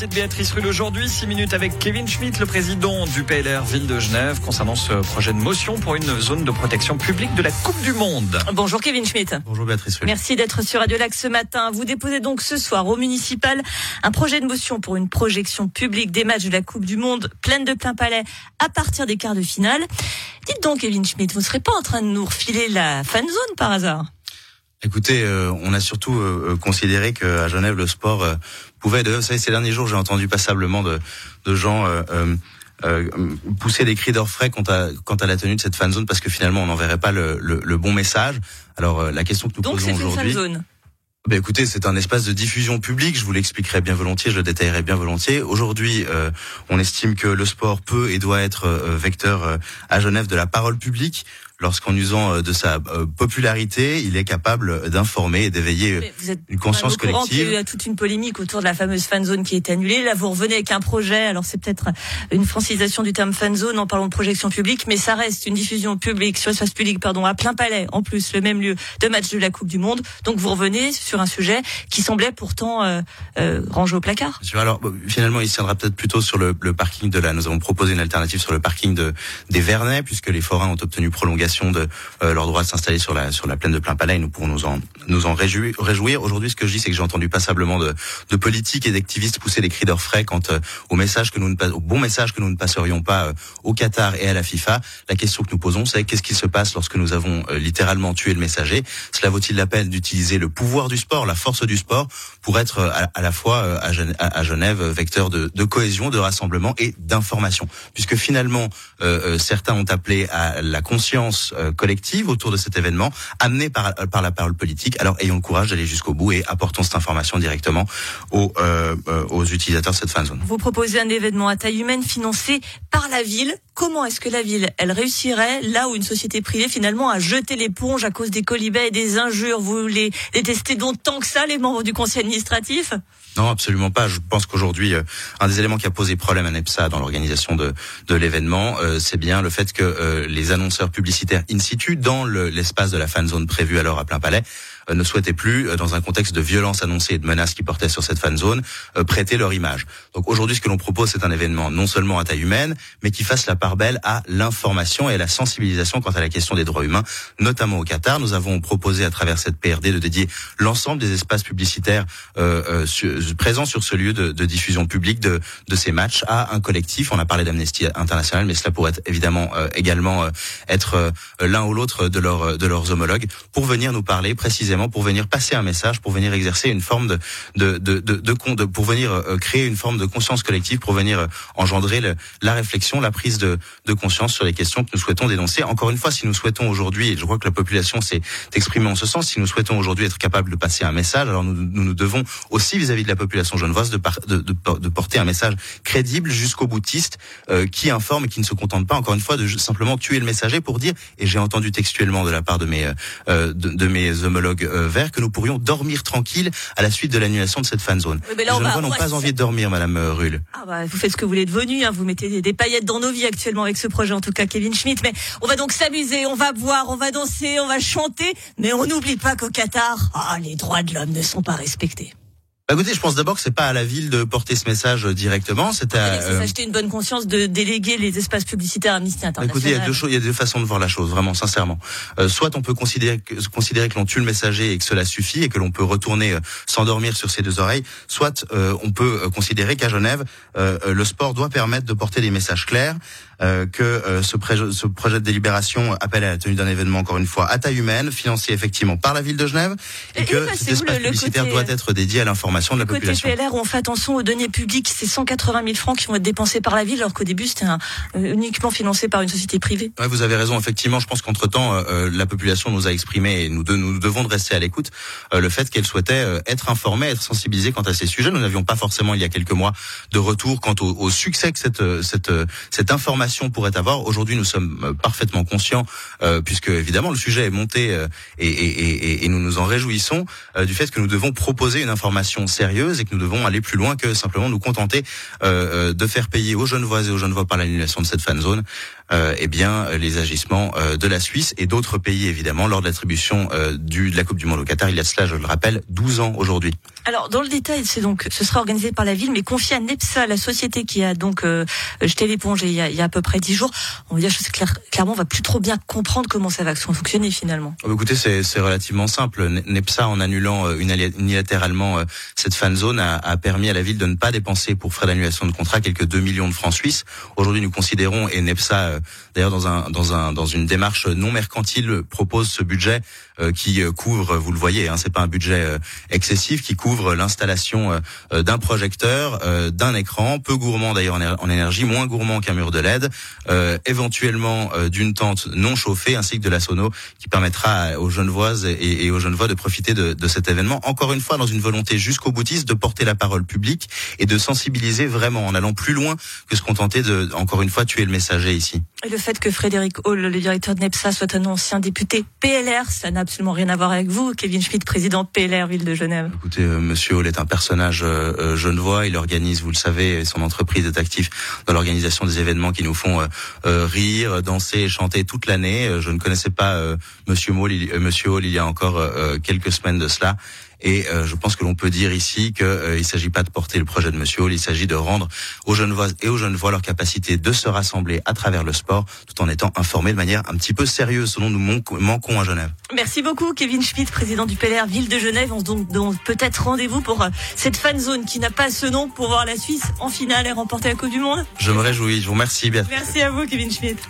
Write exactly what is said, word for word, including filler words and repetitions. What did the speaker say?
l'invité de Béatrice Rulle aujourd'hui, six minutes avec Kevin Schmitt, le président du P L R Ville de Genève, concernant ce projet de motion pour une zone de protection publique de la Coupe du Monde. Bonjour Kevin Schmitt. Bonjour Béatrice Rulle. Merci d'être sur Radio-Lac ce matin. Vous déposez donc ce soir au municipal un projet de motion pour une projection publique des matchs de la Coupe du Monde pleine de Plainpalais à partir des quarts de finale. Dites donc Kevin Schmitt, vous ne serez pas en train de nous refiler la fan zone par hasard ? Écoutez, euh, on a surtout euh, considéré qu'à Genève, le sport euh, pouvait... De, vous savez, ces derniers jours, j'ai entendu passablement de, de gens euh, euh, pousser des cris d'orfraie quant à, quant à la tenue de cette fan zone, parce que finalement, on n'enverrait pas le, le, le bon message. Alors, euh, la question que nous Donc posons aujourd'hui... Donc, c'est une fan zone. Ben écoutez, c'est un espace de diffusion publique, je vous l'expliquerai bien volontiers, je le détaillerai bien volontiers. Aujourd'hui, euh, on estime que le sport peut et doit être euh, vecteur euh, à Genève de la parole publique. Lorsqu'en usant euh, de sa euh, popularité, il est capable d'informer et d'éveiller Mais vous êtes une conscience collective. Vous êtes au courant qu'il y a eu toute une polémique autour de la fameuse fan zone qui est annulée. Là, vous revenez avec un projet, alors c'est peut-être une francisation du terme fan zone en parlant de projection publique, mais ça reste une diffusion publique, sur l'espace public, pardon, à Plainpalais, en plus, le même lieu de match de la Coupe du Monde. Donc vous revenez sur un sujet qui semblait pourtant euh, euh, rangé au placard. Alors, bon, finalement, il se tiendra peut-être plutôt sur le, le parking de la... Nous avons proposé une alternative sur le parking de, des Vernets, puisque les forains ont obtenu prolongation de euh, leur droit de s'installer sur la sur la plaine de Plainpalais, et nous pourrons nous en nous en réjouir, réjouir. Aujourd'hui, ce que je dis, c'est que j'ai entendu passablement de de politiques et d'activistes pousser des cris d'orfraie quant euh, au message que nous ne au bon message que nous ne passerions pas euh, au Qatar et à la FIFA. La question que nous posons, c'est qu'est-ce qu'il se passe lorsque nous avons euh, littéralement tué le messager ? Cela vaut-il la peine d'utiliser le pouvoir du sport, la force du sport, pour être euh, à, à la fois euh, à, Genève, à Genève vecteur de de cohésion, de rassemblement et d'information, puisque finalement euh, euh, certains ont appelé à la conscience collective autour de cet événement, amené par, par la parole politique. Alors, ayons le courage d'aller jusqu'au bout et apportons cette information directement aux, euh, aux utilisateurs de cette fan zone. Vous proposez un événement à taille humaine financé par la ville. Comment est-ce que la ville, elle réussirait là où une société privée, finalement, a jeté l'éponge à cause des colibets et des injures? Vous les détestez donc tant que ça, les membres du conseil administratif? Non, absolument pas. Je pense qu'aujourd'hui, euh, un des éléments qui a posé problème à NEPSA dans l'organisation de, de l'événement, euh, c'est bien le fait que euh, les annonceurs publicitaires in situ, dans le, l'espace de la fan zone prévue alors à Plainpalais, euh, ne souhaitaient plus, euh, dans un contexte de violence annoncée et de menaces qui portaient sur cette fan zone, euh, prêter leur image. Donc aujourd'hui, ce que l'on propose, c'est un événement non seulement à taille humaine, mais qui fasse la part belle à l'information et à la sensibilisation quant à la question des droits humains, notamment au Qatar. Nous avons proposé à travers cette P R D de dédier l'ensemble des espaces publicitaires euh, euh, sur, présent sur ce lieu de, de diffusion publique de, de ces matchs à un collectif. On a parlé d'Amnesty International, mais cela pourrait être évidemment euh, également euh, être euh, l'un ou l'autre de, leur, de leurs homologues, pour venir nous parler précisément, pour venir passer un message, pour venir exercer une forme de, de, de, de, de, de pour venir euh, créer une forme de conscience collective, pour venir euh, engendrer le, la réflexion, la prise de, de conscience sur les questions que nous souhaitons dénoncer. Encore une fois, si nous souhaitons aujourd'hui, et je crois que la population s'est exprimée en ce sens, si nous souhaitons aujourd'hui être capables de passer un message, alors nous nous, nous devons aussi vis-à-vis de la population genevoise de, par, de, de, de porter un message crédible jusqu'au boutiste euh, qui informe et qui ne se contente pas, encore une fois, de simplement tuer le messager pour dire, et j'ai entendu textuellement de la part de mes euh, de, de mes homologues euh, verts, que nous pourrions dormir tranquille à la suite de l'annulation de cette fan zone. Oui, mais là, les Genevois n'ont pas envie de dormir, Madame Rulle. Ah bah, vous faites ce que vous voulez de venu, hein, vous mettez des, des paillettes dans nos vies actuellement avec ce projet, en tout cas Kevin Schmitt. Mais on va donc s'amuser, on va boire, on va danser, on va chanter, mais on n'oublie pas qu'au Qatar, ah, les droits de l'homme ne sont pas respectés. Bah écoutez, je pense d'abord que c'est pas à la ville de porter ce message directement, c'est à... Il faut s'acheter une bonne conscience de déléguer les espaces publicitaires à Amnesty International. Écoutez, il y a deux choses, il y a deux façons de voir la chose, vraiment, sincèrement. Euh, soit on peut considérer que, considérer que l'on tue le messager et que cela suffit et que l'on peut retourner euh, s'endormir sur ses deux oreilles, soit euh, on peut considérer qu'à Genève, euh, le sport doit permettre de porter des messages clairs, euh, que euh, ce, pré- ce projet de délibération appelle à la tenue d'un événement, encore une fois, à taille humaine, financé effectivement par la ville de Genève, et, et que cet espace le, publicitaire le côté... doit être dédié à l'information. De la côté P L R, on fait attention aux deniers publics. C'est cent quatre-vingt mille francs qui vont être dépensés par la ville, alors qu'au début, c'était un, euh, uniquement financé par une société privée. Ouais, vous avez raison. Effectivement, je pense qu'entre-temps, euh, la population nous a exprimé, et nous, de, nous devons de rester à l'écoute, euh, le fait qu'elle souhaitait euh, être informée, être sensibilisée quant à ces sujets. Nous n'avions pas forcément, il y a quelques mois, de retour quant au, au succès que cette, cette, cette information pourrait avoir. Aujourd'hui, nous sommes parfaitement conscients, euh, puisque, évidemment, le sujet est monté euh, et, et, et, et nous nous en réjouissons euh, du fait que nous devons proposer une information sérieuse et que nous devons aller plus loin que simplement nous contenter euh, de faire payer aux Genevois et aux Genevois par l'annulation de cette fan zone euh, eh bien les agissements euh, de la Suisse et d'autres pays évidemment lors de l'attribution euh, du de la Coupe du Monde au Qatar. Il y a de cela, je le rappelle, douze ans aujourd'hui. Alors dans le détail, c'est donc ce sera organisé par la ville, mais confié à NEPSA, la société qui a donc euh, jeté l'éponge il y a, il y a à peu près dix jours. On va dire chose claire, clairement, on va plus trop bien comprendre comment ça va fonctionner finalement. Oh, écoutez, c'est, c'est relativement simple. NEPSA, en annulant euh, unilatéralement euh, cette fan zone, a, a permis à la ville de ne pas dépenser pour frais d'annulation de contrat quelques deux millions de francs suisses. Aujourd'hui, nous considérons, et NEPSA euh, d'ailleurs dans un dans un dans une démarche non mercantile propose ce budget euh, qui couvre, vous le voyez, hein, c'est pas un budget euh, excessif, qui couvre l'installation euh, d'un projecteur, euh, d'un écran, peu gourmand d'ailleurs en, en énergie, moins gourmand qu'un mur de L E D, euh, éventuellement euh, d'une tente non chauffée ainsi que de la sono qui permettra aux Genevoises et, et aux Genevois de profiter de, de cet événement. Encore une fois, dans une volonté jusqu'au boutiste de porter la parole publique et de sensibiliser vraiment en allant plus loin que se contenter de, encore une fois, tuer le messager ici. Et le fait que Frédéric Hall, le directeur de NEPSA, soit un ancien député P L R, ça n'a absolument rien à voir avec vous, Kevin Schmitt, président de P L R, ville de Genève. Écoutez, euh, monsieur Hall est un personnage euh, genevois, il organise, vous le savez, son entreprise est active dans l'organisation des événements qui nous font euh, euh, rire, danser et chanter toute l'année. Je ne connaissais pas euh, monsieur Hall, il, euh, monsieur Hall il y a encore euh, quelques semaines de cela. Et euh, je pense que l'on peut dire ici qu'il euh, ne s'agit pas de porter le projet de monsieur Hall, il s'agit de rendre aux Genevoises et aux Genevois leur capacité de se rassembler à travers le sport, tout en étant informés de manière un petit peu sérieuse, selon nous manquons à Genève. Merci beaucoup Kevin Schmitt, président du P L R, ville de Genève. On se donne donc peut-être rendez-vous pour euh, cette fan zone qui n'a pas ce nom pour voir la Suisse en finale et remporter la Coupe du Monde. Je me réjouis, je vous remercie bien. Merci à vous Kevin Schmitt.